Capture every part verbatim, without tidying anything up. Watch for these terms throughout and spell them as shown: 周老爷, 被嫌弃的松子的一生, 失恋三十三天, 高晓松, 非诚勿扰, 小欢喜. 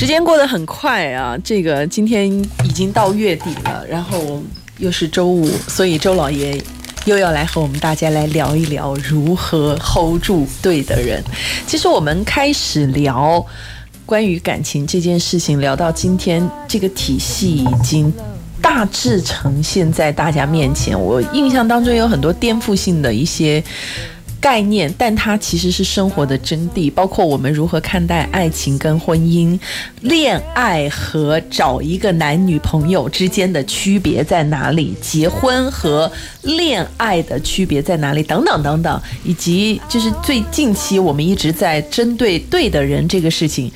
时间过得很快啊，这个今天已经到月底了，然后又是周五，所以周老爷又要来和我们大家来聊一聊如何 hold 住对的人。其实我们开始聊关于感情这件事情，聊到今天这个体系已经大致呈现在大家面前。我印象当中有很多颠覆性的一些概念，但它其实是生活的真谛，包括我们如何看待爱情跟婚姻，恋爱和找一个男女朋友之间的区别在哪里，结婚和恋爱的区别在哪里，等等等等，以及就是最近期我们一直在针对对的人这个事情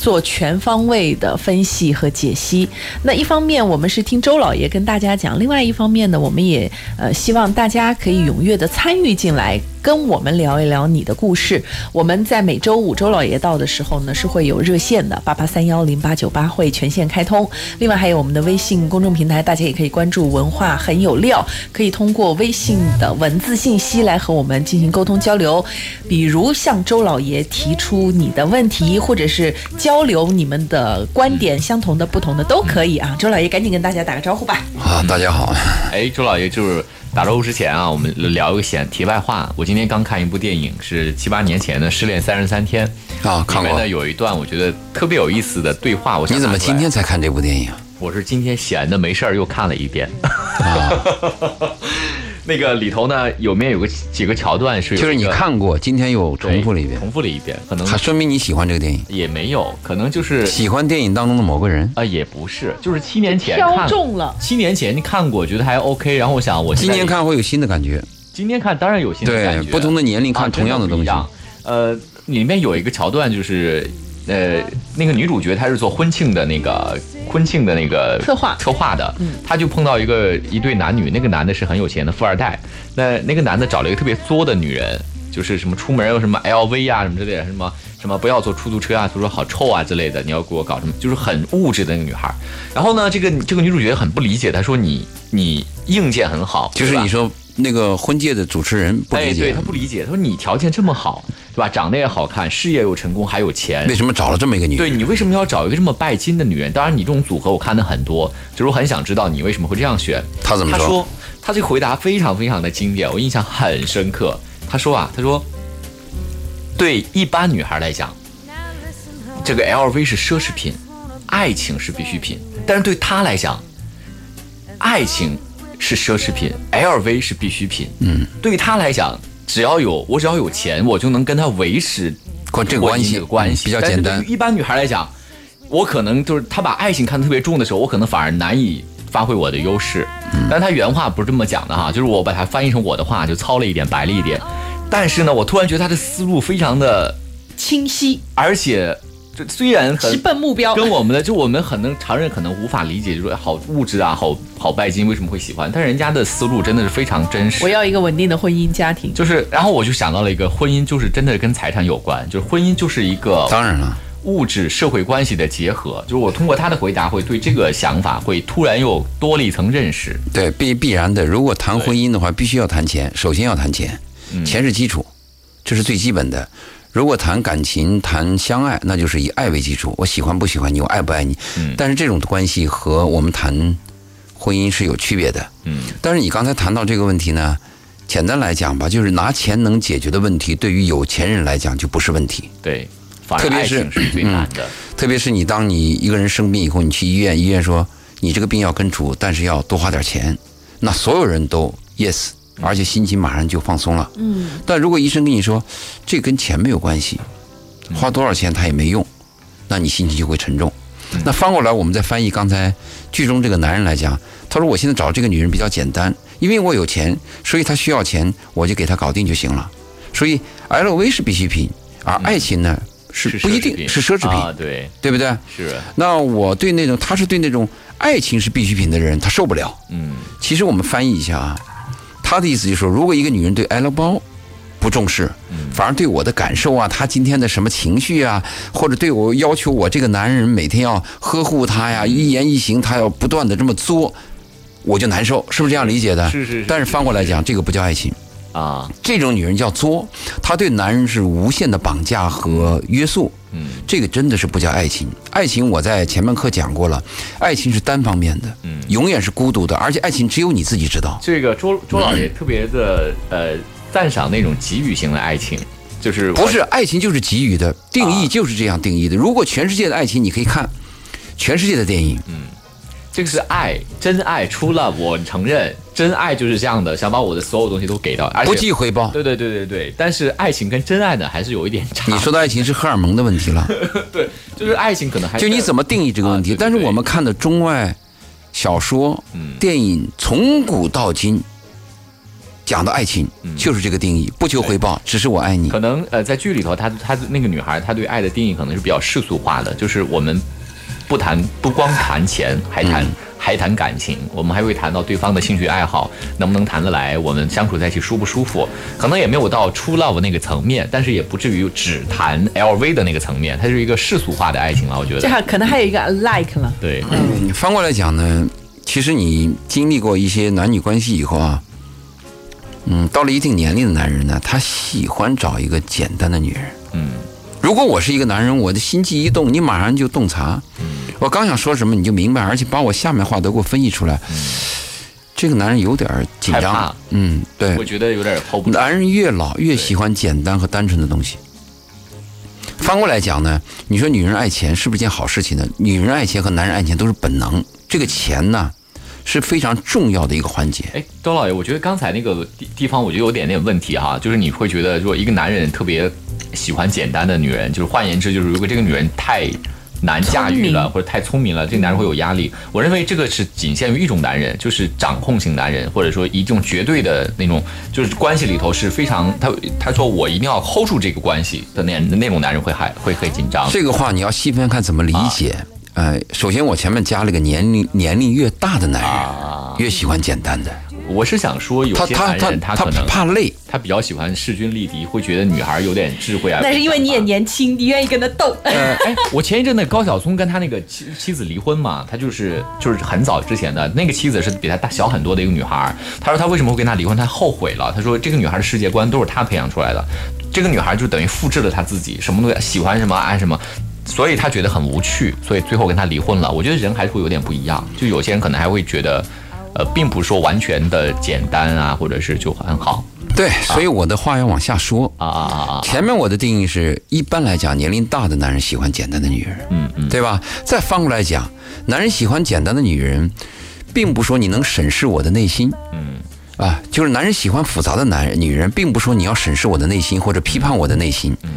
做全方位的分析和解析。那一方面我们是听周老爷跟大家讲，另外一方面呢，我们也呃希望大家可以踊跃的参与进来，跟我们聊一聊你的故事。我们在每周五周老爷到的时候呢，是会有热线的八八三一零八九八会全线开通，另外还有我们的微信公众平台，大家也可以关注文化很有料，可以通过微信的文字信息来和我们进行沟通交流，比如向周老爷提出你的问题，或者是交流你们的观点，相同的不同的都可以啊。周老爷赶紧跟大家打个招呼吧。啊，大家好。哎，周老爷就是打招呼之前啊，我们聊一个闲题外话。我今天刚看一部电影，是七八年前的《失恋三十三天》啊，看过。里面呢有一段我觉得特别有意思的对话，我想。你怎么今天才看这部电影？我是今天闲的没事儿又看了一遍。啊，那个里头呢有面有个几个桥段是有、这个、就是你看过，今天又重复了一遍，重复了一遍，可能还说明你喜欢这个电影，也没有，可能就是喜欢电影当中的某个人啊、呃，也不是，就是七年前看挑中了，七年前看过，觉得还 OK， 然后我想我今年看会有新的感觉，今天看当然有新的感觉，对，不同的年龄看同样的东西、啊、呃，里面有一个桥段就是。呃，那个女主角她是做婚庆的那个婚庆的那个策划策划的，嗯，她就碰到一个一对男女，那个男的是很有钱的富二代，那那个男的找了一个特别作的女人，就是什么出门有什么 L V 啊什么之类的，什么什么不要坐出租车啊，他说好臭啊之类的，你要给我搞什么，就是很物质的那个女孩。然后呢，这个这个女主角很不理解，她说你你硬件很好，就是你说。那个婚介的主持人不理解，哎，对他不理解，他说你条件这么好，对吧？长得也好看，事业又成功，还有钱，为什么找了这么一个女人？对，你为什么要找一个这么拜金的女人？当然，你这种组合我看的很多，就是我很想知道你为什么会这样选。他怎么说？他说他这个回答非常非常的经典，我印象很深刻。他说啊，他说，对一般女孩来讲，这个 L V 是奢侈品，爱情是必需品，但是对他来讲，爱情。是奢侈品 ，L V 是必需品。嗯，对于他来讲，只要有我只要有钱，我就能跟他维持这个关系，关系比较简单。但是对于一般女孩来讲，我可能就是她把爱情看得特别重的时候，我可能反而难以发挥我的优势。嗯、但她原话不是这么讲的哈，就是我把它翻译成我的话，就糙了一点，白了一点。但是呢，我突然觉得她的思路非常的清晰，而且。虽然直奔目标，跟我们的就我们很能常人可能无法理解，就说好物质啊，好好拜金为什么会喜欢？但人家的思路真的是非常真实。我要一个稳定的婚姻家庭，就是，然后我就想到了一个婚姻，就是真的跟财产有关，就是婚姻就是一个当然了物质社会关系的结合。就是我通过他的回答，会对这个想法会突然又多了一层认识。对，必必然的，如果谈婚姻的话，必须要谈钱，首先要谈钱，钱是基础，这是最基本的。如果谈感情谈相爱，那就是以爱为基础，我喜欢不喜欢你，我爱不爱你，嗯，但是这种关系和我们谈婚姻是有区别的。嗯，但是你刚才谈到这个问题呢，简单来讲吧，就是拿钱能解决的问题对于有钱人来讲就不是问题，对，反而爱情是最难的，特别是你当你一个人生病以后，你去医院，医院说你这个病要根除，但是要多花点钱，那所有人都 yes，而且心情马上就放松了。嗯，但如果医生跟你说这跟钱没有关系，花多少钱他也没用，那你心情就会沉重。那翻过来我们再翻译刚才剧中这个男人来讲，他说我现在找这个女人比较简单，因为我有钱，所以他需要钱我就给他搞定就行了，所以 L V 是必需品，而爱情呢是不一定是奢侈品，对，对不对？是。那我对那种他是对那种爱情是必需品的人他受不了。嗯，其实我们翻译一下啊，他的意思就是说，如果一个女人对爱乐包不重视，反而对我的感受啊，她今天的什么情绪啊，或者对我要求我这个男人每天要呵护她呀，一言一行她要不断的这么作，我就难受，是不是这样理解的？是是。但是翻过来讲，这个不叫爱情，啊，这种女人叫作，她对男人是无限的绑架和约束。嗯，这个真的是不叫爱情。爱情我在前面课讲过了，爱情是单方面的，嗯，永远是孤独的，而且爱情只有你自己知道。这个周周老爷特别的呃赞赏那种给予型的爱情，就是不是爱情就是给予的定义，就是这样定义的。啊、如果全世界的爱情，你可以看全世界的电影，嗯。这个是爱，真爱。除了我承认，真爱就是这样的，想把我的所有东西都给到，不计回报。对对对对对。但是爱情跟真爱呢，还是有一点差。你说的爱情是荷尔蒙的问题了。对，就是爱情可能还就你怎么定义这个问题？啊、对对对，但是我们看的中外小说、嗯、电影，从古到今讲的爱情、嗯、就是这个定义，不求回报，只是我爱你。可能呃，在剧里头，她她那个女孩，她对爱的定义可能是比较世俗化的，就是我们。不谈不光谈钱，还谈、嗯、还谈感情，我们还会谈到对方的兴趣爱好，能不能谈得来，我们相处在一起舒不舒服，可能也没有到初 love 那个层面，但是也不至于只谈 L V 的那个层面，它是一个世俗化的爱情了，我觉得。这可能还有一个 like 了。对，嗯、翻过来讲呢，其实你经历过一些男女关系以后啊，嗯，到了一定年龄的男人呢，他喜欢找一个简单的女人。嗯，如果我是一个男人，我的心机一动，你马上就洞察。我刚想说什么你就明白，而且把我下面话都给我分析出来。嗯、这个男人有点紧张，嗯，对，我觉得有点 hold 不住。男人越老越喜欢简单和单纯的东西。翻过来讲呢，你说女人爱钱是不是一件好事情呢？女人爱钱和男人爱钱都是本能，这个钱呢是非常重要的一个环节。哎，周老爷，我觉得刚才那个地方我觉得有点点问题哈、啊，就是你会觉得说一个男人特别喜欢简单的女人，就是换言之，就是如果这个女人太。难驾驭了，或者太聪明了，这个男人会有压力。我认为这个是仅限于一种男人，就是掌控型男人，或者说一种绝对的那种，就是关系里头是非常他他说我一定要 hold 住这个关系的那那种男人会还会很紧张。这个话你要细分看怎么理解。啊、呃，首先我前面加了个年龄年龄越大的男人、啊、越喜欢简单的。我是想说，有些男人他可能怕累，他比较喜欢势均力敌，会觉得女孩有点智慧啊。那是因为你也年轻，你愿意跟他斗。呃，哎，我前一阵那高晓松跟他那个妻妻子离婚嘛，他就是就是很早之前的那个妻子是比他大小很多的一个女孩。他说他为什么会跟他离婚，他后悔了。他说这个女孩的世界观都是他培养出来的，这个女孩就等于复制了他自己，什么东西喜欢什么爱什么。所以他觉得很无趣，所以最后跟他离婚了。我觉得人还是会有点不一样，就有些人可能还会觉得。呃，并不是说完全的简单啊，或者是就很好。对，所以我的话要往下说啊啊啊！前面我的定义是一般来讲，年龄大的男人喜欢简单的女人，嗯嗯，对吧？再翻过来讲，男人喜欢简单的女人，并不说你能审视我的内心，嗯啊，就是男人喜欢复杂的男人女人，并不说你要审视我的内心或者批判我的内心。嗯，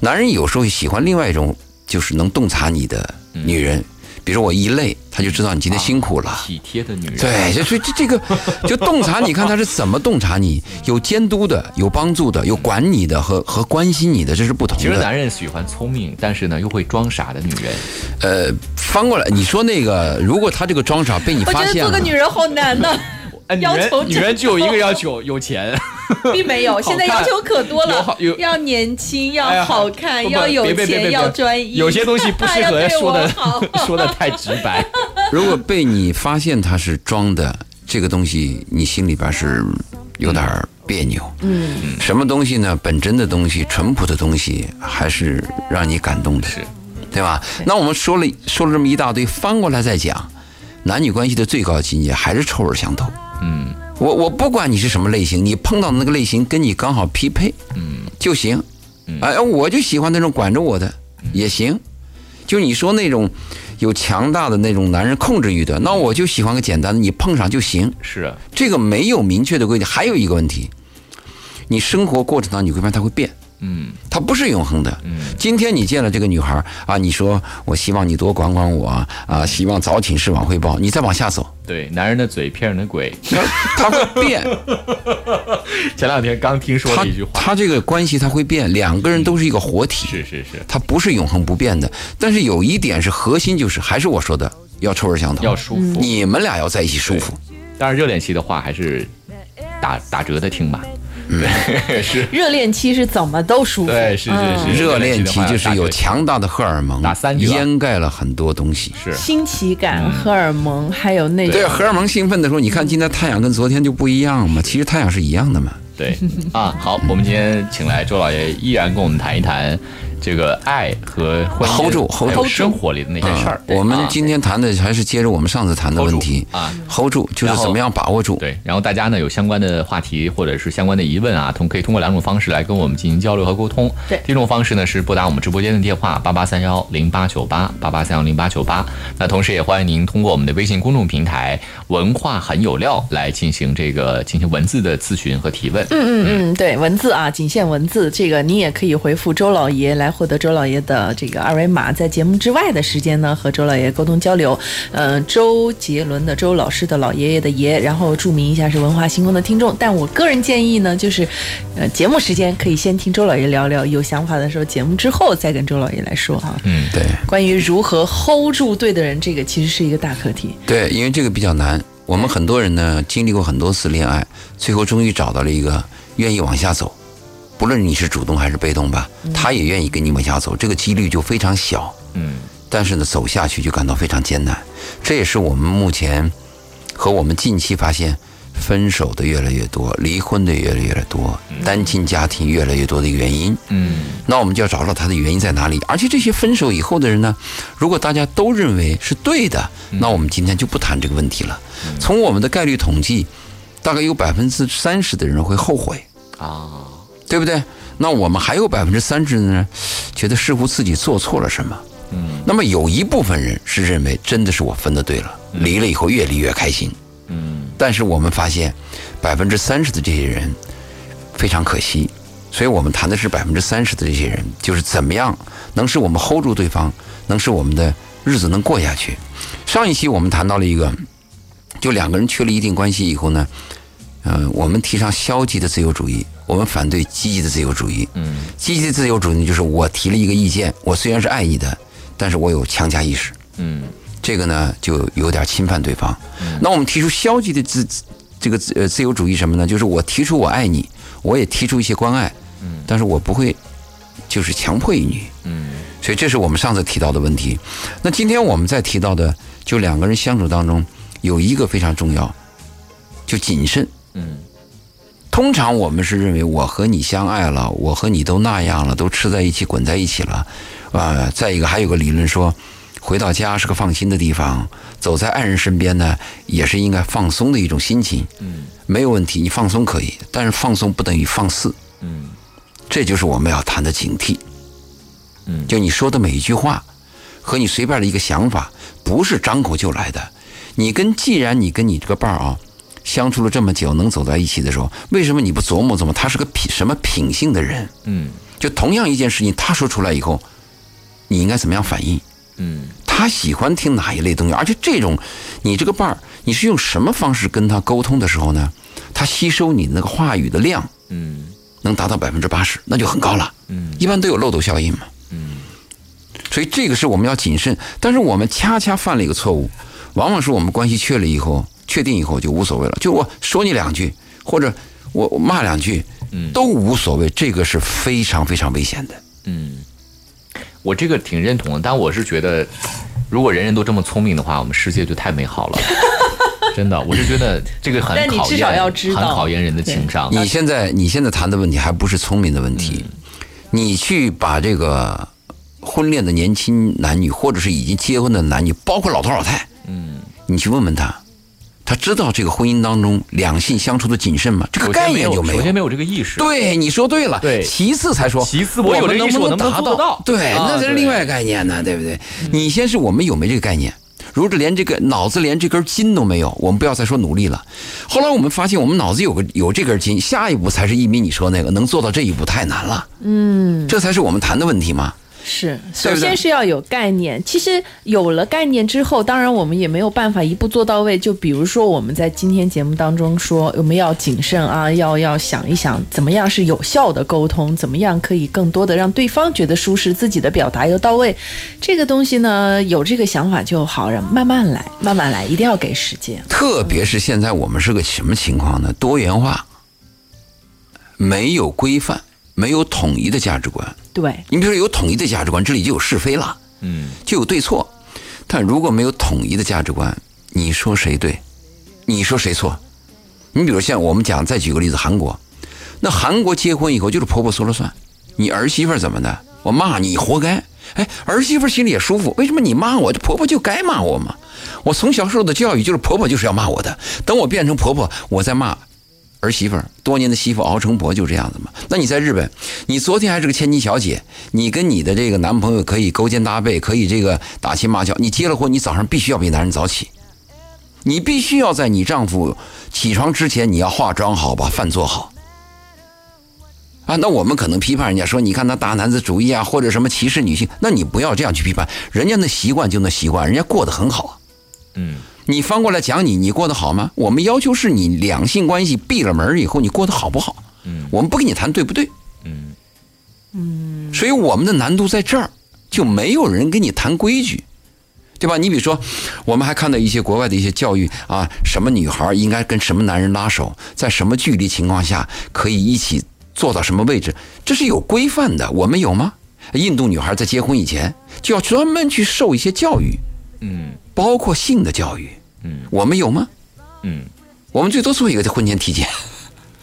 男人有时候喜欢另外一种，就是能洞察你的女人。嗯，比如说我一累，他就知道你今天辛苦了。啊、体贴的女人。对，所以这这个就洞察，你看他是怎么洞察你，有监督的，有帮助的，有管你的和和关心你的，这是不同的。其实男人喜欢聪明，但是呢又会装傻的女人。呃，翻过来你说那个，如果他这个装傻被你发现了，我觉得做个女人好难呢、啊。呃、要求女人只有一个要求，有钱。并没有，现在要求可多了，要年轻，要好看，哎、要有钱，别别别别要专一。有些东西不适合说的，说的太直白。如果被你发现他是装的，这个东西你心里边是有点别扭。嗯，什么东西呢？本真的东西，淳朴的东西，还是让你感动的，是，对吧？那我们说了说了这么一大堆，翻过来再讲，男女关系的最高境界还是臭味相投。嗯。我我不管你是什么类型，你碰到的那个类型跟你刚好匹配，嗯，就行。哎，我就喜欢那种管着我的也行。就你说那种有强大的那种男人控制欲的，那我就喜欢个简单的，你碰上就行。是啊，这个没有明确的规定。还有一个问题，你生活过程当中你会发现它会变，嗯，它不是永恒的。嗯，今天你见了这个女孩啊，你说我希望你多管管我啊，啊，希望早请示晚汇报，你再往下走。对，男人的嘴骗人的鬼，他会变。前两天刚听说了一句话，他这个关系他会变，两个人都是一个活体，是是是，他不是永恒不变的。但是有一点是核心，就是还是我说的，要臭味相投，要舒服，你们俩要在一起舒服。当然，热恋期的话还是打打折的听吧。嗯，是热恋期是怎么都舒服。对，是是是，热恋期就是有强大的荷尔蒙掩盖了很多东西，是新奇感、嗯、荷尔蒙还有那种对荷尔蒙兴奋的时候，你看今天太阳跟昨天就不一样嘛，其实太阳是一样的嘛。对啊，好，我们今天请来周老爷依然跟我们谈一谈这个爱和婚姻 hold 住 hold 住生活里的那些事儿、嗯。我们今天谈的还是接着我们上次谈的问题 hold 住啊 ，hold 住就是怎么样把握住。对，然后大家呢有相关的话题或者是相关的疑问啊，通可以通过两种方式来跟我们进行交流和沟通。对，第一种方式呢是拨打我们直播间的电话八八三幺零八九八八八三幺零八九八，那同时也欢迎您通过我们的微信公众平台“文化很有料”来进行这个进行文字的咨询和提问。嗯嗯嗯，对，文字啊，仅限文字，这个你也可以回复周老爷来。来获得周老爷的这个二维码，在节目之外的时间呢，和周老爷沟通交流。呃，周杰伦的周，老师的老爷爷的爷，然后注明一下是文化星空的听众。但我个人建议呢，就是，呃，节目时间可以先听周老爷聊聊，有想法的时候，节目之后再跟周老爷来说哈、啊。嗯，对。关于如何 hold 住对的人，这个其实是一个大课题。对，因为这个比较难。我们很多人呢，经历过很多次恋爱，最后终于找到了一个愿意往下走。不论你是主动还是被动吧，他也愿意跟你往下走，这个几率就非常小。嗯，但是呢，走下去就感到非常艰难，这也是我们目前和我们近期发现，分手的越来越多，离婚的越来越多，单亲家庭越来越多的原因。嗯，那我们就要找到它的原因在哪里。而且这些分手以后的人呢，如果大家都认为是对的，那我们今天就不谈这个问题了。从我们的概率统计，大概有百分之三十的人会后悔啊。对不对？那我们还有百分之三十呢，觉得似乎自己做错了什么。嗯，那么有一部分人是认为真的是我分的对了，离了以后越离越开心。嗯，但是我们发现百分之三十的这些人非常可惜，所以我们谈的是百分之三十的这些人，就是怎么样能使我们 hold 住对方，能使我们的日子能过下去。上一期我们谈到了一个，就两个人确立一定关系以后呢，呃，我们提倡消极的自由主义。我们反对积极的自由主义。嗯，积极的自由主义就是我提了一个意见，我虽然是爱你的，但是我有强加意识。嗯，这个呢就有点侵犯对方。嗯，那我们提出消极的自这个呃自由主义什么呢？就是我提出我爱你，我也提出一些关爱。嗯，但是我不会就是强迫于你。嗯，所以这是我们上次提到的问题。那今天我们再提到的，就两个人相处当中有一个非常重要，就谨慎。嗯。通常我们是认为我和你相爱了，我和你都那样了，都吃在一起滚在一起了啊、呃。再一个还有个理论说，回到家是个放心的地方，走在爱人身边呢也是应该放松的一种心情。嗯，没有问题，你放松可以，但是放松不等于放肆。嗯，这就是我们要谈的警惕。嗯，就你说的每一句话和你随便的一个想法不是张口就来的。你跟既然你跟你这个伴儿啊相处了这么久，能走在一起的时候，为什么你不琢磨琢磨他是个品什么品性的人？嗯，就同样一件事情，他说出来以后，你应该怎么样反应？嗯，他喜欢听哪一类东西？而且这种，你这个伴儿，你是用什么方式跟他沟通的时候呢？他吸收你的那个话语的量，嗯，能达到百分之八十，那就很高了。嗯，一般都有漏斗效应嘛。嗯，所以这个是我们要谨慎，但是我们恰恰犯了一个错误，往往是我们关系确立以后。确定以后就无所谓了，就我说你两句，或者我骂两句，都无所谓，这个是非常非常危险的。嗯，我这个挺认同的，但我是觉得，如果人人都这么聪明的话，我们世界就太美好了。真的，我是觉得这个很考验，但你至少要知道，很考验人的情商。你现在你现在谈的问题还不是聪明的问题，嗯、你去把这个婚恋的年轻男女，或者是已经结婚的男女，包括老头老太，嗯，你去问问他。他知道这个婚姻当中两性相处的谨慎吗？这个概念就没有，首先没有这个意识。对，你说对了。对，其次才说，其次我有这个意识，我能不能达到？对，那是另外概念呢，对不对？你先是我们有没有这个概念？如果连这个脑子连这根筋都没有，我们不要再说努力了。后来我们发现，我们脑子有个有这根筋，下一步才是一米你说那个能做到这一步太难了。嗯，这才是我们谈的问题嘛。是，首先是要有概念，对对。其实有了概念之后，当然我们也没有办法一步做到位。就比如说我们在今天节目当中说，我们要谨慎啊，要要想一想怎么样是有效的沟通，怎么样可以更多的让对方觉得舒适，自己的表达又到位。这个东西呢，有这个想法就好，让慢慢来，慢慢来，一定要给时间。特别是现在我们是个什么情况呢？多元化，没有规范。没有统一的价值观，对，你比如说有统一的价值观，这里就有是非了，嗯，就有对错。但如果没有统一的价值观，你说谁对，你说谁错？你比如像我们讲，再举个例子，韩国，那韩国结婚以后就是婆婆说了算，你儿媳妇怎么的，我骂你活该。哎，儿媳妇心里也舒服，为什么你骂我，婆婆就该骂我嘛？我从小受的教育就是婆婆就是要骂我的，等我变成婆婆，我再骂儿媳妇。多年的媳妇熬成婆，就这样子嘛。那你在日本，你昨天还是个千金小姐，你跟你的这个男朋友可以勾肩搭背，可以这个打情骂俏。你结了婚，你早上必须要比男人早起，你必须要在你丈夫起床之前，你要化妆好，把饭做好。啊，那我们可能批判人家说，你看他大男子主义啊，或者什么歧视女性，那你不要这样去批判，人家那习惯就那习惯，人家过得很好。嗯，你翻过来讲你，你过得好吗？我们要求是你两性关系闭了门以后，你过得好不好？嗯，我们不跟你谈对不对？嗯嗯，所以我们的难度在这儿，就没有人跟你谈规矩，对吧？你比如说，我们还看到一些国外的一些教育啊，什么女孩应该跟什么男人拉手，在什么距离情况下可以一起坐到什么位置，这是有规范的，我们有吗？印度女孩在结婚以前就要专门去受一些教育，嗯，包括性的教育，嗯，我们有吗？嗯，我们最多做一个婚前体检，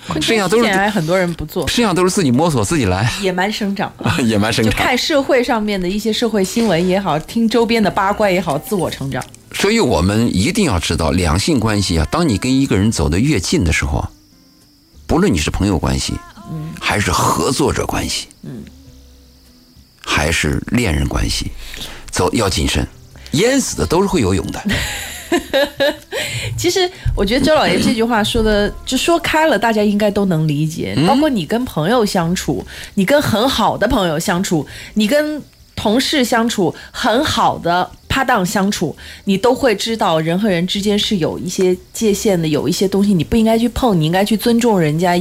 婚前体检还很多人不做，剩下都是自己摸索自己来，野蛮生长，野蛮生长，就看社会上面的一些社会新闻也好，听周边的八卦也好，自我成长。所以我们一定要知道，两性关系啊，当你跟一个人走得越近的时候，不论你是朋友关系，还是合作者关系，嗯，还是恋人关系，走要谨慎，淹死的都是会游泳的。其实我觉得周老爷这句话说的，就说开了，大家应该都能理解。包括你跟朋友相处，你跟很好的朋友相处，你跟同事相处，很好的搭档相处，你都会知道人和人之间是有一些界限的，有一些东西你不应该去碰，你应该去尊重人家。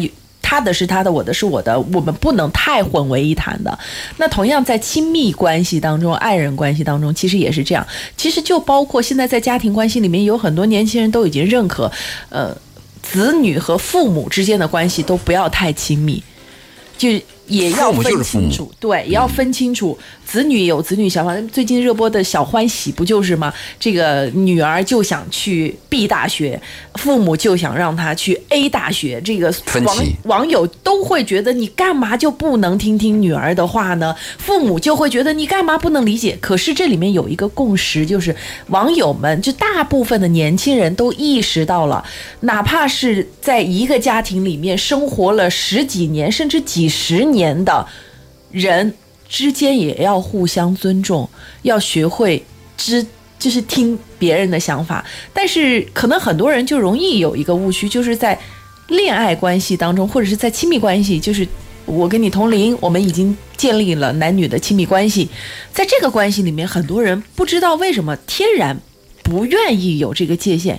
他的是他的，我的是我的，我们不能太混为一谈的。那同样在亲密关系当中，爱人关系当中，其实也是这样。其实就包括现在在家庭关系里面，有很多年轻人都已经认可，呃，子女和父母之间的关系都不要太亲密，就也要分清楚，对，也要分清楚。子女有子女想法，最近热播的小欢喜不就是吗？这个女儿就想去 B 大学，父母就想让她去 A 大学，这个网网友都会觉得你干嘛就不能听听女儿的话呢？父母就会觉得你干嘛不能理解？可是这里面有一个共识，就是网友们就大部分的年轻人都意识到了，哪怕是在一个家庭里面生活了十几年甚至几十年年的人之间也要互相尊重，要学会知就是听别人的想法。但是可能很多人就容易有一个误区，就是在恋爱关系当中，或者是在亲密关系，就是我跟你同龄，我们已经建立了男女的亲密关系，在这个关系里面，很多人不知道为什么天然不愿意有这个界限，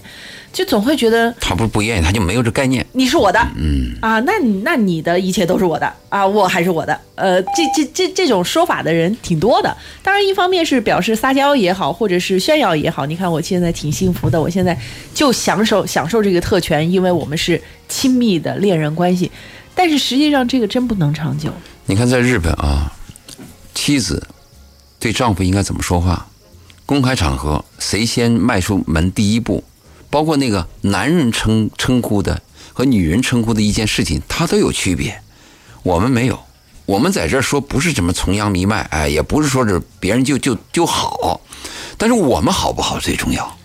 就总会觉得他不是不愿意，他就没有这概念。你是我的，嗯啊，那你那你的一切都是我的啊，我还是我的。呃，这这这这种说法的人挺多的。当然，一方面是表示撒娇也好，或者是炫耀也好。你看我现在挺幸福的，我现在就享受享受这个特权，因为我们是亲密的恋人关系。但是实际上，这个真不能长久。你看，在日本啊，妻子对丈夫应该怎么说话？公开场合，谁先迈出门第一步？包括那个男人称称呼的和女人称呼的一件事情，它都有区别。我们没有，我们在这儿说不是什么崇洋媚外，哎，也不是说是别人就就就好，但是我们好不好最重要。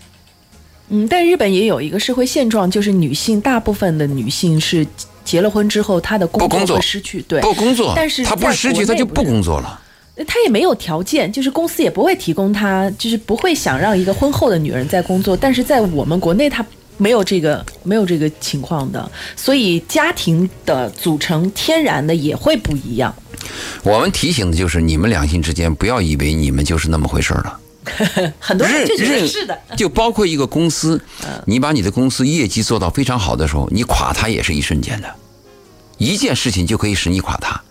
嗯，但日本也有一个社会现状，就是女性大部分的女性是结了婚之后，她的工作会失去，对，不工作，但是她不失去，她就不工作了。他也没有条件，就是公司也不会提供他，就是不会想让一个婚后的女人在工作。但是在我们国内，他没有这个没有这个情况的，所以家庭的组成天然的也会不一样。我们提醒的就是你们两性之间不要以为你们就是那么回事了。很多人就觉得是的，就包括一个公司，你把你的公司业绩做到非常好的时候，你垮它也是一瞬间的，一件事情就可以使你垮它。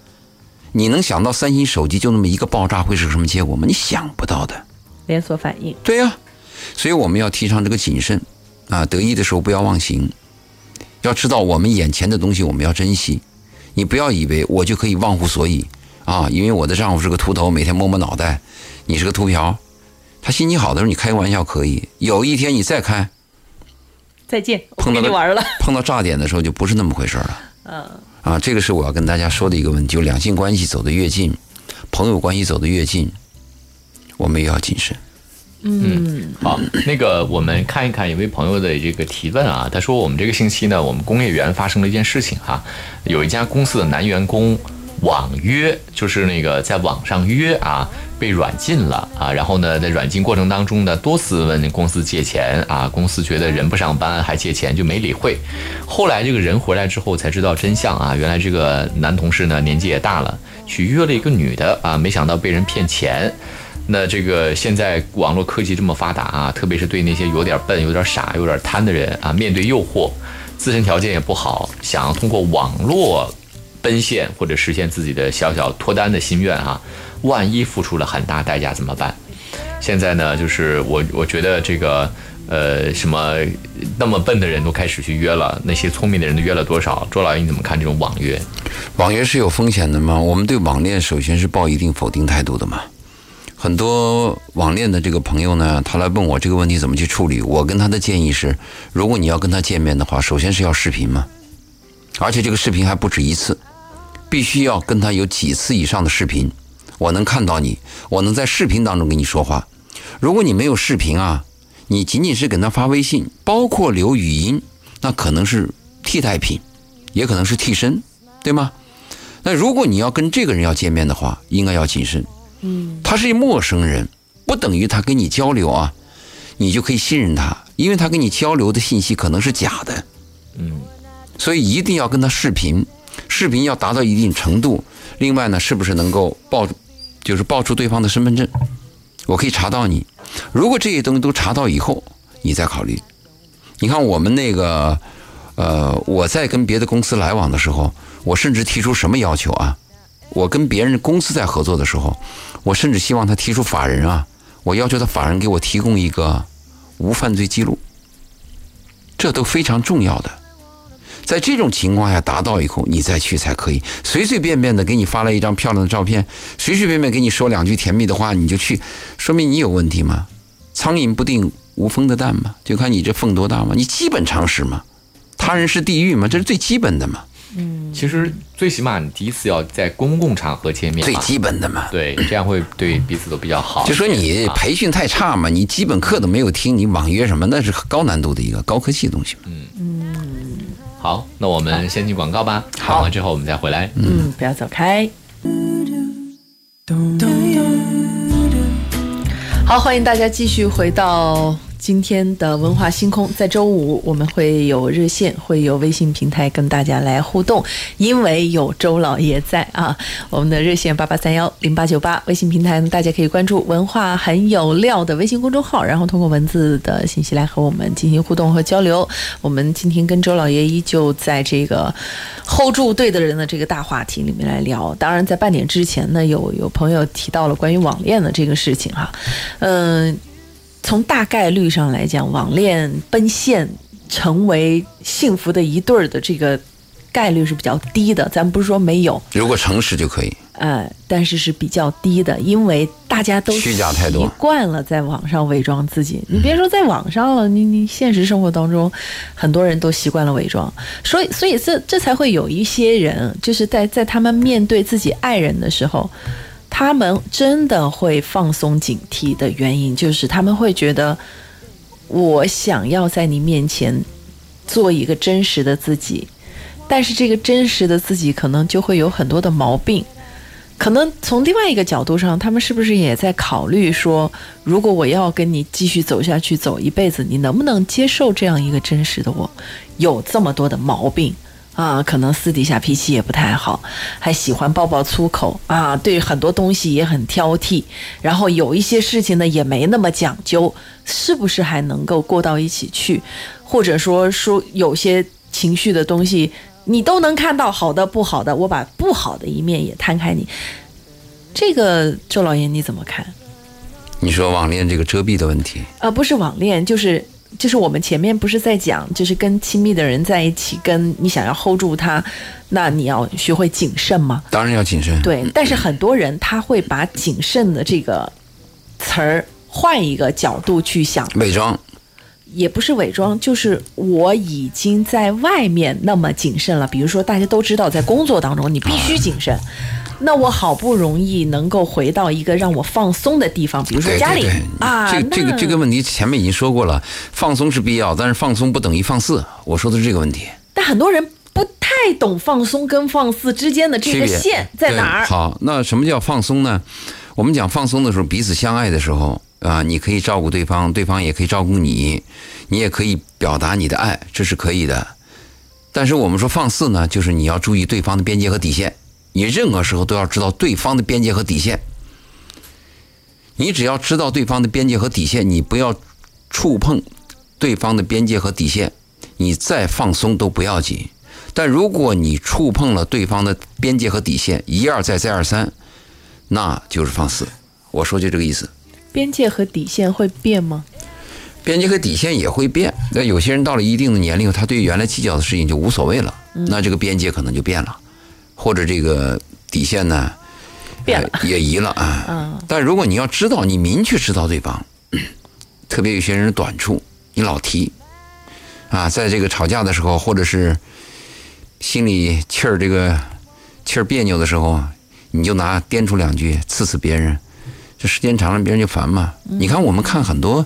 你能想到三星手机就那么一个爆炸会是什么结果吗？你想不到的，连锁反应。对啊，所以我们要提倡这个谨慎啊，得意的时候不要忘形，要知道我们眼前的东西我们要珍惜。你不要以为我就可以忘乎所以啊，因为我的丈夫是个秃头，每天摸摸脑袋，你是个秃瓢，他心情好的时候你开玩笑可以，有一天你再开，再见，我跟你玩了，碰到炸点的时候就不是那么回事了。嗯。啊，这个是我要跟大家说的一个问题，就两性关系走得越近，朋友关系走得越近，我们也要谨慎。嗯，好，那个我们看一看有位朋友的这个提问啊，他说我们这个星期呢，我们工业园发生了一件事情哈、啊，有一家公司的男员工网约，就是那个在网上约啊，被软禁了啊，然后呢，在软禁过程当中呢，多次问公司借钱啊，公司觉得人不上班还借钱，就没理会。后来这个人回来之后才知道真相啊，原来这个男同事呢年纪也大了，去约了一个女的啊，没想到被人骗钱。那这个现在网络科技这么发达啊，特别是对那些有点笨、有点傻、有点贪的人啊，面对诱惑，自身条件也不好，想要通过网络奔现或者实现自己的小小脱单的心愿啊，万一付出了很大代价怎么办？现在呢，就是我我觉得这个呃什么那么笨的人都开始去约了，那些聪明的人都约了多少？周老爷你怎么看这种网约？网约是有风险的吗？我们对网恋首先是抱一定否定态度的嘛。很多网恋的这个朋友呢，他来问我这个问题怎么去处理，我跟他的建议是，如果你要跟他见面的话，首先是要视频嘛，而且这个视频还不止一次，必须要跟他有几次以上的视频，我能看到你，我能在视频当中跟你说话。如果你没有视频啊，你仅仅是跟他发微信，包括留语音，那可能是替代品，也可能是替身，对吗？那如果你要跟这个人要见面的话，应该要谨慎。嗯，他是一陌生人，不等于他跟你交流啊，你就可以信任他，因为他跟你交流的信息可能是假的。嗯，所以一定要跟他视频，视频要达到一定程度。另外呢，是不是能够报，就是报出对方的身份证，我可以查到你。如果这些东西都查到以后，你再考虑。你看我们那个，呃，我在跟别的公司来往的时候，我甚至提出什么要求啊？我跟别人公司在合作的时候，我甚至希望他提出法人啊，我要求他法人给我提供一个无犯罪记录，这都非常重要的。在这种情况下达到以后，你再去才可以。随随便便的给你发了一张漂亮的照片，随随便便给你说两句甜蜜的话，你就去，说明你有问题吗？苍蝇不叮无缝的蛋嘛，就看你这缝多大嘛，你基本常识嘛，他人是地狱嘛，这是最基本的嘛。嗯，其实最起码你第一次要在公共场合见面，最基本的嘛。对，这样会对彼此都比较好。就说你培训太差嘛，你基本课都没有听，你网约什么那是高难度的一个高科技的东西嘛。嗯嗯，好，那我们先进广告吧。好，广告之后我们再回来。嗯，不要走开。好，欢迎大家继续回到今天的文化星空，在周五我们会有热线，会有微信平台跟大家来互动，因为有周老爷在啊。我们的热线八八三幺零八九八，微信平台大家可以关注文化很有料的微信公众号，然后通过文字的信息来和我们进行互动和交流。我们今天跟周老爷依旧在这个 hold 住对的人的这个大话题里面来聊。当然在半点之前呢，有有朋友提到了关于网恋的这个事情哈、啊，嗯、呃从大概率上来讲，网恋奔现成为幸福的一对的这个概率是比较低的，咱不是说没有，如果诚实就可以，呃，但是是比较低的，因为大家都习惯了在网上伪装自己。你别说在网上了，你你现实生活当中，很多人都习惯了伪装，所以所以这这才会有一些人，就是在在他们面对自己爱人的时候，他们真的会放松警惕的原因，就是他们会觉得我想要在你面前做一个真实的自己，但是这个真实的自己可能就会有很多的毛病。可能从另外一个角度上，他们是不是也在考虑说，如果我要跟你继续走下去，走一辈子，你能不能接受这样一个真实的我有这么多的毛病啊，可能私底下脾气也不太好，还喜欢爆爆粗口啊，对很多东西也很挑剔，然后有一些事情呢也没那么讲究，是不是还能够过到一起去？或者说说有些情绪的东西你都能看到，好的不好的，我把不好的一面也摊开你。这个周老爷你怎么看？你说网恋这个遮蔽的问题啊，不是网恋，就是就是我们前面不是在讲，就是跟亲密的人在一起，跟你想要 hold 住他，那你要学会谨慎吗？当然要谨慎。对，但是很多人他会把谨慎的这个词儿换一个角度去想，伪装。也不是伪装，就是我已经在外面那么谨慎了。比如说大家都知道在工作当中你必须谨慎，那我好不容易能够回到一个让我放松的地方，比如说家里，对对对啊，这个这个这个问题前面已经说过了，放松是必要，但是放松不等于放肆，我说的是这个问题。但很多人不太懂放松跟放肆之间的这个线在哪儿。好，那什么叫放松呢？我们讲放松的时候，彼此相爱的时候啊，你可以照顾对方，对方也可以照顾你，你也可以表达你的爱，这是可以的。但是我们说放肆呢，就是你要注意对方的边界和底线。你任何时候都要知道对方的边界和底线，你只要知道对方的边界和底线，你不要触碰对方的边界和底线，你再放松都不要紧。但如果你触碰了对方的边界和底线，一而再再而三，那就是放肆。我说就这个意思。边界和底线会变吗？边界和底线也会变，那有些人到了一定的年龄，他对原来计较的事情就无所谓了，嗯，那这个边界可能就变了，或者这个底线呢变了，呃、也移了啊，嗯。但如果你要知道，你明确知道对方，特别有些人的短处，你老提啊，在这个吵架的时候，或者是心里气儿这个气儿别扭的时候，你就拿颠出两句刺刺别人，这时间长了别人就烦嘛。嗯，你看我们看很多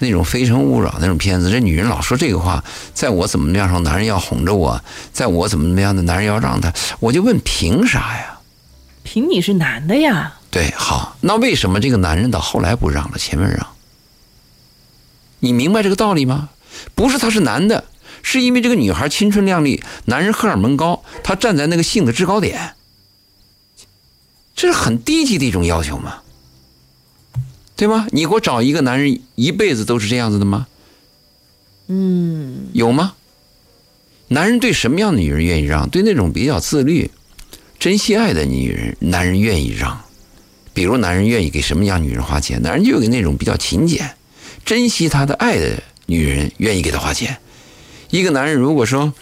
那种非诚勿扰那种片子，这女人老说这个话，在我怎么样说男人要哄着我，在我怎么样的男人要让他，我就问凭啥呀？凭你是男的呀。对，好，那为什么这个男人到后来不让了，前面让？你明白这个道理吗？不是他是男的，是因为这个女孩青春靓丽，男人荷尔蒙高，他站在那个性的制高点，这是很低级的一种要求嘛，对吗？你给我找一个男人一辈子都是这样子的吗？嗯，有吗？男人对什么样的女人愿意让？对那种比较自律、珍惜爱的女人，男人愿意让。比如男人愿意给什么样女人花钱，男人就给那种比较勤俭、珍惜他的爱的女人愿意给他花钱。一个男人如果说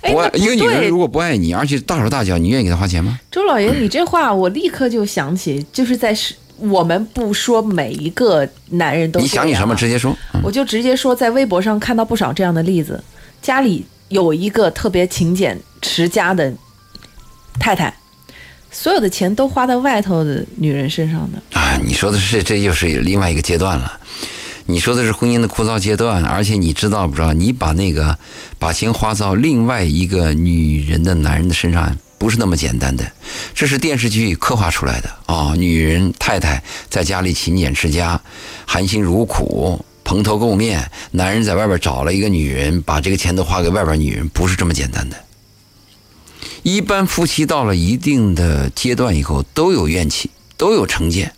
不爱，一个女人如果不爱你，而且大手大脚，你愿意给他花钱吗？周老爷，你这话我立刻就想起，就是在我们不说每一个男人都，你想你什么直接说，嗯，我就直接说，在微博上看到不少这样的例子。家里有一个特别勤俭持家的太太，所有的钱都花在外头的女人身上的啊。你说的是，这就是另外一个阶段了。你说的是婚姻的枯燥阶段，而且你知道不知道，你把那个把钱花到另外一个女人的男人的身上，不是那么简单的，这是电视剧刻画出来的啊，哦！女人太太在家里勤俭持家，含辛茹苦，蓬头垢面；男人在外边找了一个女人，把这个钱都花给外边女人，不是这么简单的。一般夫妻到了一定的阶段以后，都有怨气，都有成见。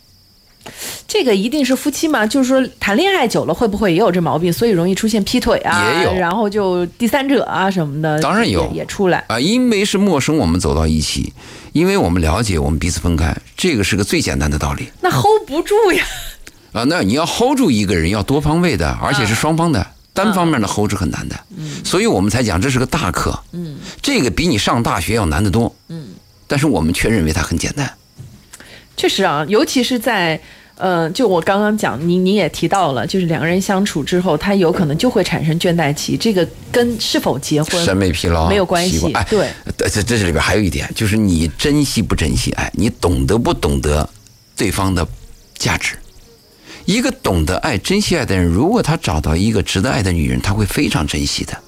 这个一定是夫妻嘛？就是说谈恋爱久了，会不会也有这毛病？所以容易出现劈腿啊，也有，然后就第三者啊什么的，当然有，也出来啊，呃。因为是陌生，我们走到一起，因为我们了解，我们彼此分开，这个是个最简单的道理。那 hold 不住呀！啊，呃，那你要 hold 住一个人，要多方位的，而且是双方的，啊，单方面的 hold 是很难的。嗯，所以我们才讲这是个大课。嗯，这个比你上大学要难得多。嗯，但是我们却认为它很简单。确实啊，尤其是在。嗯，就我刚刚讲，你你也提到了，就是两个人相处之后，他有可能就会产生倦怠期，这个跟是否结婚审美疲劳没有关系。哎，对，这这里边还有一点，就是你珍惜不珍惜爱，你懂得不懂得对方的价值。一个懂得爱、珍惜爱的人，如果他找到一个值得爱的女人，他会非常珍惜的。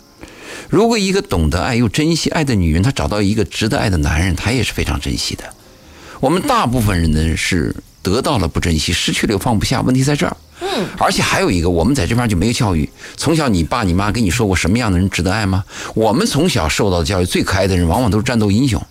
如果一个懂得爱又珍惜爱的女人，她找到一个值得爱的男人，他也是非常珍惜的。我们大部分人呢是。得到了不珍惜，失去了又放不下，问题在这儿。嗯，而且还有一个，我们在这边就没有教育。从小你爸你妈跟你说过什么样的人值得爱吗？我们从小受到的教育，最可爱的人往往都是战斗英雄，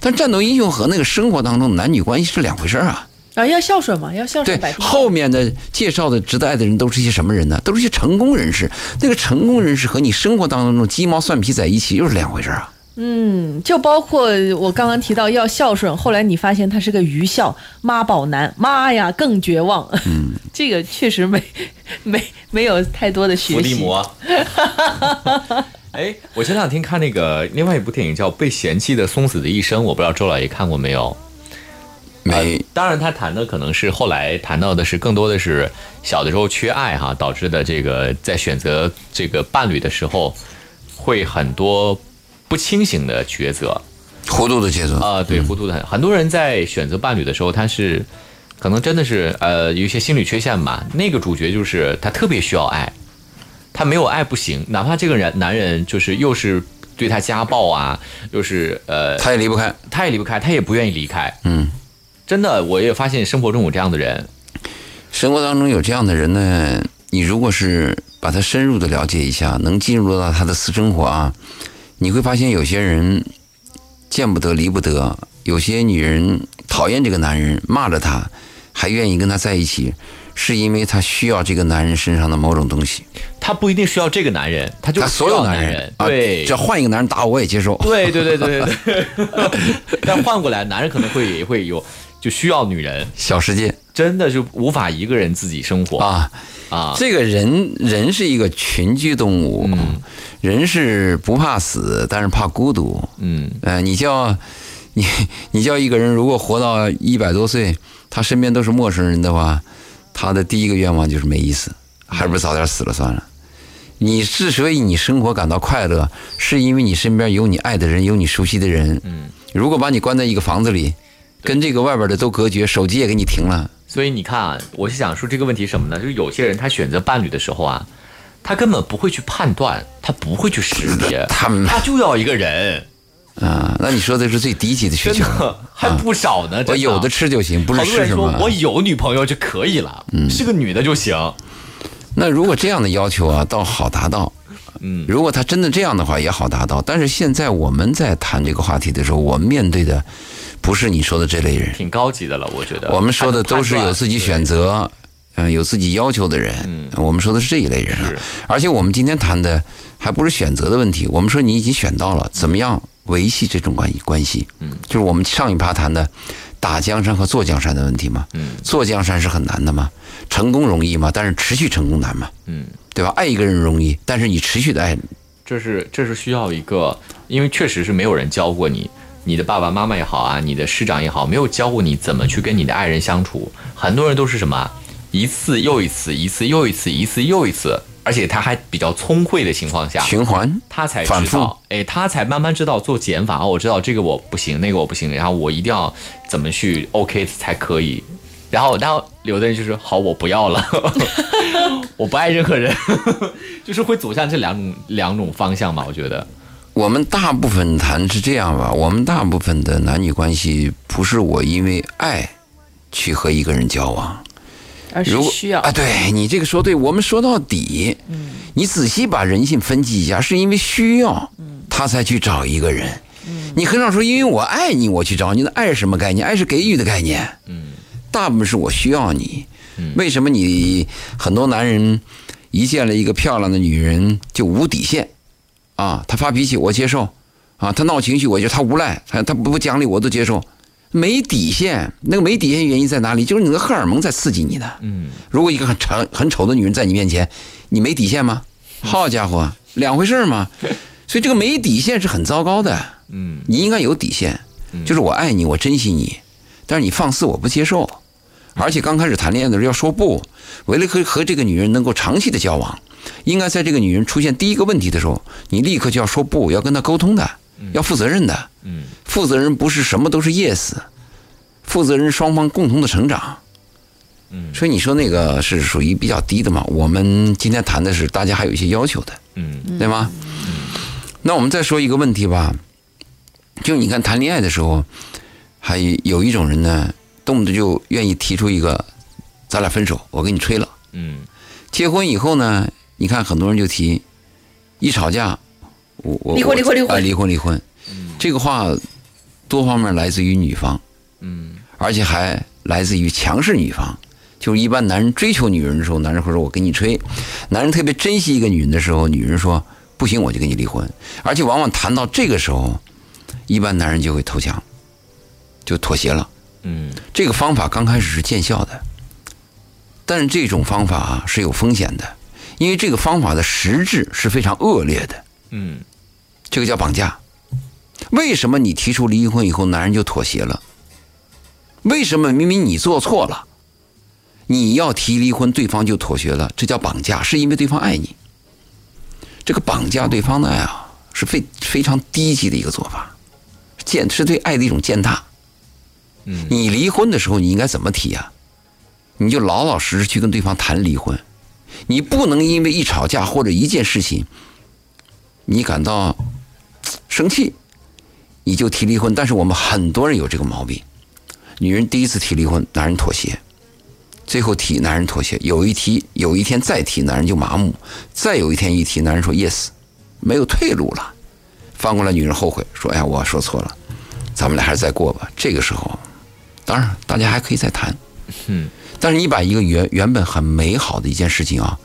但战斗英雄和那个生活当中的男女关系是两回事啊。啊，要孝顺嘛，要孝顺。对，后面的介绍的值得爱的人都是一些什么人呢？都是一些成功人士。那个成功人士和你生活当中鸡毛蒜皮在一起又是两回事啊。嗯，就包括我刚刚提到要孝顺，后来你发现他是个愚孝妈宝男，妈呀，更绝望。嗯，这个确实没没没有太多的学习。伏地魔。哎，我前两天看那个另外一部电影叫《被嫌弃的松子的一生》，我不知道周老爷看过没有？没、呃、当然他谈的可能是后来谈到的是更多的是小的时候缺爱哈导致的这个在选择这个伴侣的时候会很多不清醒的抉择，糊涂的抉择啊、呃、对，糊涂的很、嗯、很多人在选择伴侣的时候他是可能真的是呃有一些心理缺陷吧。那个主角就是他特别需要爱，他没有爱不行，哪怕这个人男人就是又是对他家暴啊，又是呃他也离不开，他也离不开，他也不愿意离开。嗯，真的，我也发现生活中有这样的人。生活当中有这样的人呢，你如果是把他深入的了解一下，能进入到他的私生活啊，你会发现有些人见不得离不得，有些女人讨厌这个男人，骂着他，还愿意跟他在一起，是因为他需要这个男人身上的某种东西。他不一定需要这个男人，他就所有男人，对，只要换一个男人打我也接受。对对对对对。但换过来，男人可能会也会有就需要女人。小世界真的就无法一个人自己生活啊啊！这个人人是一个群居动物、嗯，人是不怕死，但是怕孤独。嗯，呃，你叫你你叫一个人如果活到一百多岁，他身边都是陌生人的话。他的第一个愿望就是没意思，还不是早点死了算了。你之所以你生活感到快乐，是因为你身边有你爱的人，有你熟悉的人。嗯，如果把你关在一个房子里，跟这个外边的都隔绝，手机也给你停了。所以你看啊，我是想说这个问题什么呢？就是有些人他选择伴侣的时候啊，他根本不会去判断，他不会去识别，他他就要一个人。啊，那你说的是最低级的需求，真的还不少呢。啊、我有的吃就行，不是吃什么。我有女朋友就可以了，嗯，是个女的就行。那如果这样的要求啊，倒好达到。嗯，如果他真的这样的话，也好达到。但是现在我们在谈这个话题的时候，我面对的不是你说的这类人，挺高级的了，我觉得。我们说的都是有自己选择，嗯，有自己要求的人。嗯，我们说的是这一类人啊。而且我们今天谈的还不是选择的问题，我们说你已经选到了，怎么样？维系这种关系，嗯，就是我们上一趴谈的打江山和做江山的问题嘛，嗯，做江山是很难的嘛，成功容易嘛，但是持续成功难嘛，嗯，对吧？爱一个人容易，但是你持续的爱，这是这是需要一个，因为确实是没有人教过你，你的爸爸妈妈也好啊，你的师长也好，没有教过你怎么去跟你的爱人相处。很多人都是什么一次又一次，一次又一次，一次又一次。而且他还比较聪慧的情况下，循环，他才知道，哎，他才慢慢知道做减法。我知道这个我不行，那个我不行，然后我一定要怎么去 OK 才可以。然后，然后有的人就是好，我不要了，我不爱任何人，就是会走向这两种两种方向嘛。我觉得，我们大部分谈是这样吧，我们大部分的男女关系不是我因为爱去和一个人交往。而是需要啊，对你这个说对，我们说到底，嗯，你仔细把人性分析一下，是因为需要，嗯，他才去找一个人，嗯，你很少说因为我爱你我去找你，那爱是什么概念？爱是给予的概念，嗯，大部分是我需要你，嗯，为什么你很多男人一见了一个漂亮的女人就无底线啊？他发脾气我接受啊，他闹情绪我觉得他无赖，他他不讲理我都接受。没底线，那个没底线原因在哪里？就是你的荷尔蒙在刺激你的。嗯，如果一个很长很丑的女人在你面前，你没底线吗？好家伙，两回事嘛。所以这个没底线是很糟糕的。嗯，你应该有底线，就是我爱你，我珍惜你，但是你放肆我不接受。而且刚开始谈恋爱的时候要说不，为了和和这个女人能够长期的交往，应该在这个女人出现第一个问题的时候，你立刻就要说不，要跟她沟通的。要负责任的，嗯，负责任不是什么都是 yes， 负责任双方共同的成长，嗯，所以你说那个是属于比较低的嘛？我们今天谈的是大家还有一些要求的，嗯，对吗？那我们再说一个问题吧，就你看谈恋爱的时候，还有一种人呢，动不动就愿意提出一个，咱俩分手，我给你吹了，嗯，结婚以后呢，你看很多人就提，一吵架。离婚离婚离婚离婚离婚，这个话多方面来自于女方，嗯，而且还来自于强势女方。就是一般男人追求女人的时候，男人会说我给你吹，男人特别珍惜一个女人的时候，女人说不行我就跟你离婚。而且往往谈到这个时候，一般男人就会投降，就妥协了。嗯，这个方法刚开始是见效的，但是这种方法啊是有风险的，因为这个方法的实质是非常恶劣的。嗯，这个叫绑架。为什么你提出离婚以后，男人就妥协了？为什么明明你做错了，你要提离婚，对方就妥协了？这叫绑架，是因为对方爱你。这个绑架对方的爱啊，是非非常低级的一个做法，践是对爱的一种践踏。嗯，你离婚的时候，你应该怎么提啊？你就老老实实去跟对方谈离婚，你不能因为一吵架或者一件事情，你感到生气，你就提离婚。但是我们很多人有这个毛病，女人第一次提离婚，男人妥协。最后提男人妥协，有一提有一天再提男人就麻木，再有一天一提男人说 yes， 没有退路了。翻过来女人后悔说：“哎呀，我说错了，咱们俩还是再过吧。”这个时候，当然大家还可以再谈，嗯，但是你把一个原原本很美好的一件事情啊，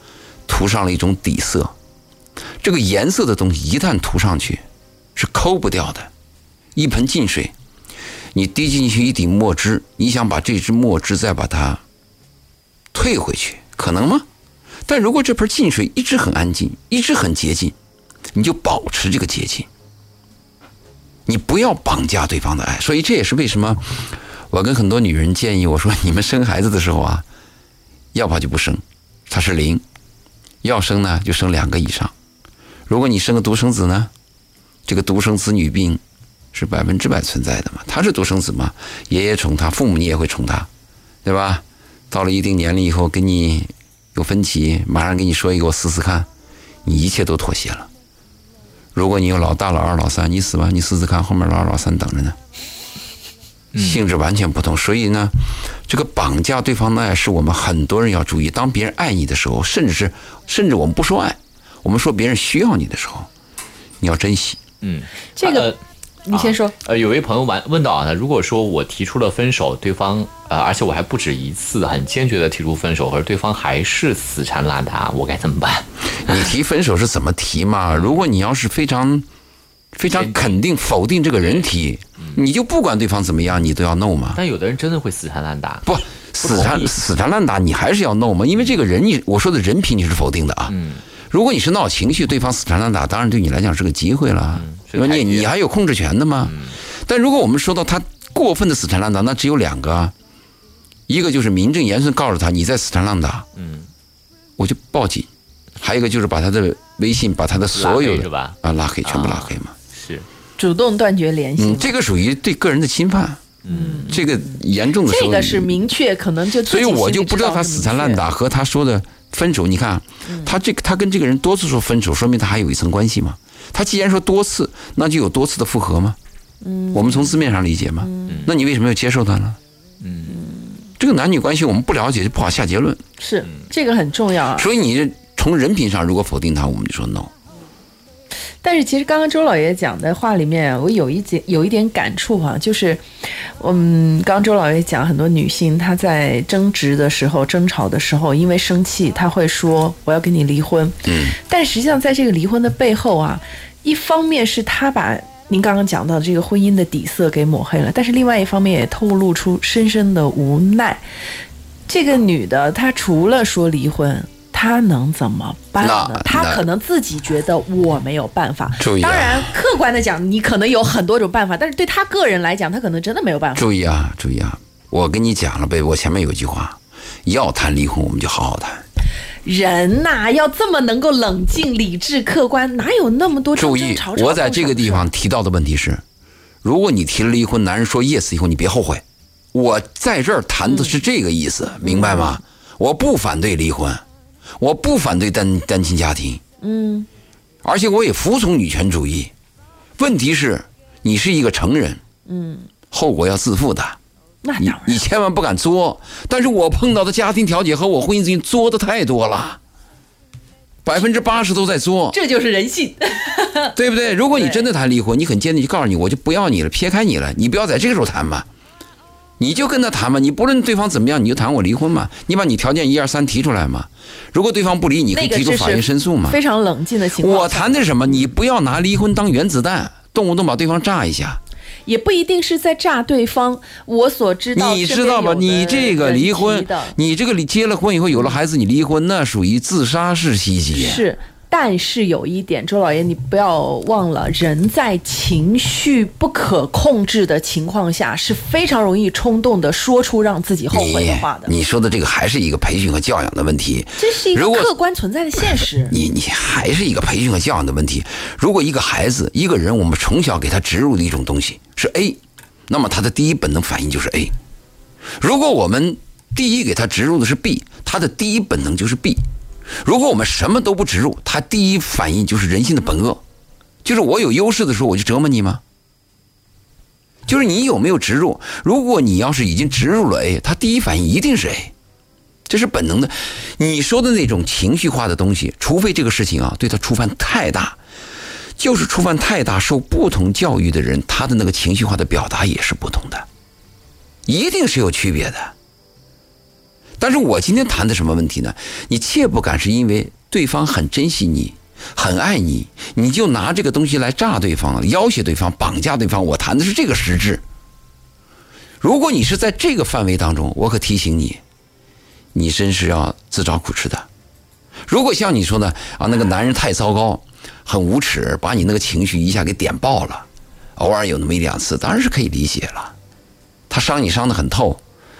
涂上了一种底色，这个颜色的东西一旦涂上去，是抠不掉的，一盆净水，你滴进去一滴墨汁，你想把这支墨汁再把它退回去，可能吗？但如果这盆净水一直很安静，一直很洁净，你就保持这个洁净，你不要绑架对方的爱。所以这也是为什么我跟很多女人建议，我说你们生孩子的时候啊，要不就不生，它是零；要生呢，就生两个以上。如果你生个独生子呢，这个独生子女病是百分之百存在的嘛，他是独生子嘛，爷爷宠他，父母你也会宠他，对吧？到了一定年龄以后，跟你有分歧，马上跟你说一个我试试看，你一切都妥协了。如果你有老大、老二、老三，你死吧，你试试看，后面老二、老三等着呢，性质完全不同。所以呢，这个绑架对方的爱是我们很多人要注意。当别人爱你的时候，甚至是甚至我们不说爱，我们说别人需要你的时候，你要珍惜。嗯，这个。你先说、啊、呃，有位朋友问问到啊，如果说我提出了分手，对方呃，而且我还不止一次很坚决的提出分手，而对方还是死缠烂打，我该怎么办？你提分手是怎么提嘛？如果你要是非常非常肯定否定这个人提，你就不管对方怎么样，你都要弄嘛。但有的人真的会死缠烂打，不死缠死缠烂打，你还是要弄嘛，因为这个人你我说的人品你是否定的啊。嗯，如果你是闹情绪，对方死缠烂打，当然对你来讲是个机会了。嗯，因为你你还有控制权的吗？嗯，但如果我们说到他过分的死缠烂打，那只有两个，一个就是名正言顺告诉他你在死缠烂打，嗯，我就报警；还有一个就是把他的微信，把他的所有的啊拉黑，全部拉黑嘛，是主动断绝联系。嗯，这个属于对个人的侵犯。嗯，这个严重的时候，这个是明确，可能就所以我就不知道他死缠烂打和他说的分手。你看，他这个他跟这个人多次说分手，说明他还有一层关系嘛。他既然说多次，那就有多次的复合吗？嗯，我们从字面上理解嘛。嗯，那你为什么要接受他呢？嗯，这个男女关系我们不了解，就不好下结论。是，这个很重要啊。所以你从人品上如果否定他，我们就说 no。但是其实刚刚周老爷讲的话里面，我有一点有一点感触哈、啊，就是，嗯，刚周老爷讲很多女性她在争执的时候、争吵的时候，因为生气，她会说我要跟你离婚。嗯。但实际上，在这个离婚的背后啊，一方面是她把您刚刚讲到的这个婚姻的底色给抹黑了，但是另外一方面也透露出深深的无奈。这个女的她除了说离婚，他能怎么办呢？他可能自己觉得我没有办法。注意啊，当然客观的讲，你可能有很多种办法，但是对他个人来讲，他可能真的没有办法。注意啊，注意啊！我跟你讲了呗，我前面有句话，要谈离婚我们就好好谈。人呐、啊，要这么能够冷静、理智、客观，哪有那么多争争吵吵？注意，我在这个地方提到的问题是，如果你提了离婚，男人说 yes 以后，你别后悔。我在这儿谈的是这个意思，嗯、明白吗？我不反对离婚。我不反对单单亲家庭，嗯，而且我也服从女权主义。问题是，你是一个成人，嗯，后果要自负的。那当然，你千万不敢作。但是我碰到的家庭调解和我婚姻咨询作的太多了，百分之八十都在作。这就是人性，对不对？如果你真的谈离婚，你很坚定，就告诉你，我就不要你了，撇开你了，你不要在这个时候谈嘛。你就跟他谈嘛，你不论对方怎么样，你就谈我离婚嘛，你把你条件一二三提出来嘛。如果对方不理，你可以提出法院申诉嘛。非常冷静的情况。我谈的是什么？你不要拿离婚当原子弹，动不动把对方炸一下。也不一定是在炸对方，我所知道。你知道吧？你这个离婚，你这个结了婚以后有了孩子，你离婚那属于自杀式袭击。是。但是有一点，周老爷你不要忘了，人在情绪不可控制的情况下是非常容易冲动的说出让自己后悔的话的。 你, 你说的这个还是一个培训和教养的问题，这是一个客观存在的现实。你你还是一个培训和教养的问题。如果一个孩子一个人，我们从小给他植入的一种东西是 A， 那么他的第一本能反应就是 A。 如果我们第一给他植入的是 B， 他的第一本能就是 B。如果我们什么都不植入，他第一反应就是人性的本恶，就是我有优势的时候我就折磨你吗？就是你有没有植入？如果你要是已经植入了 A， 他第一反应一定是 A， 这是本能的。你说的那种情绪化的东西，除非这个事情啊对他触犯太大，就是触犯太大，受不同教育的人他的那个情绪化的表达也是不同的，一定是有区别的。但是我今天谈的什么问题呢？你切不敢是因为对方很珍惜你，很爱你，你就拿这个东西来炸对方，要挟对方，绑架对方。我谈的是这个实质。如果你是在这个范围当中，我可提醒你，你真是要自找苦吃的。如果像你说的啊，那个男人太糟糕，很无耻，把你那个情绪一下给点爆了，偶尔有那么一两次，当然是可以理解了。他伤你伤得很透。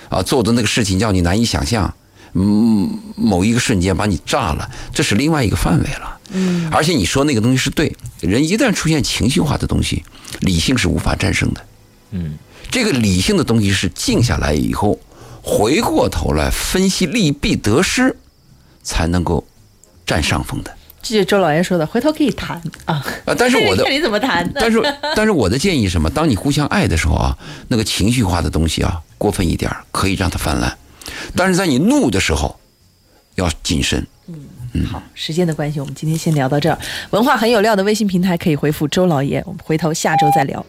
啊，做的那个事情叫你难以想象，嗯，某一个瞬间把你炸了，这是另外一个范围了。嗯，而且你说那个东西是对，人一旦出现情绪化的东西，理性是无法战胜的。嗯，这个理性的东西是静下来以后，回过头来分析利弊得失，才能够占上风的。这是周老爷说的，回头可以谈啊。啊，但是我的看你怎么谈。但是，但是我的建议是什么？当你互相爱的时候啊，那个情绪化的东西啊，过分一点可以让它泛滥，但是在你怒的时候，要谨慎。嗯，嗯好，时间的关系，我们今天先聊到这儿。文化很有料的微信平台可以回复周老爷，我们回头下周再聊。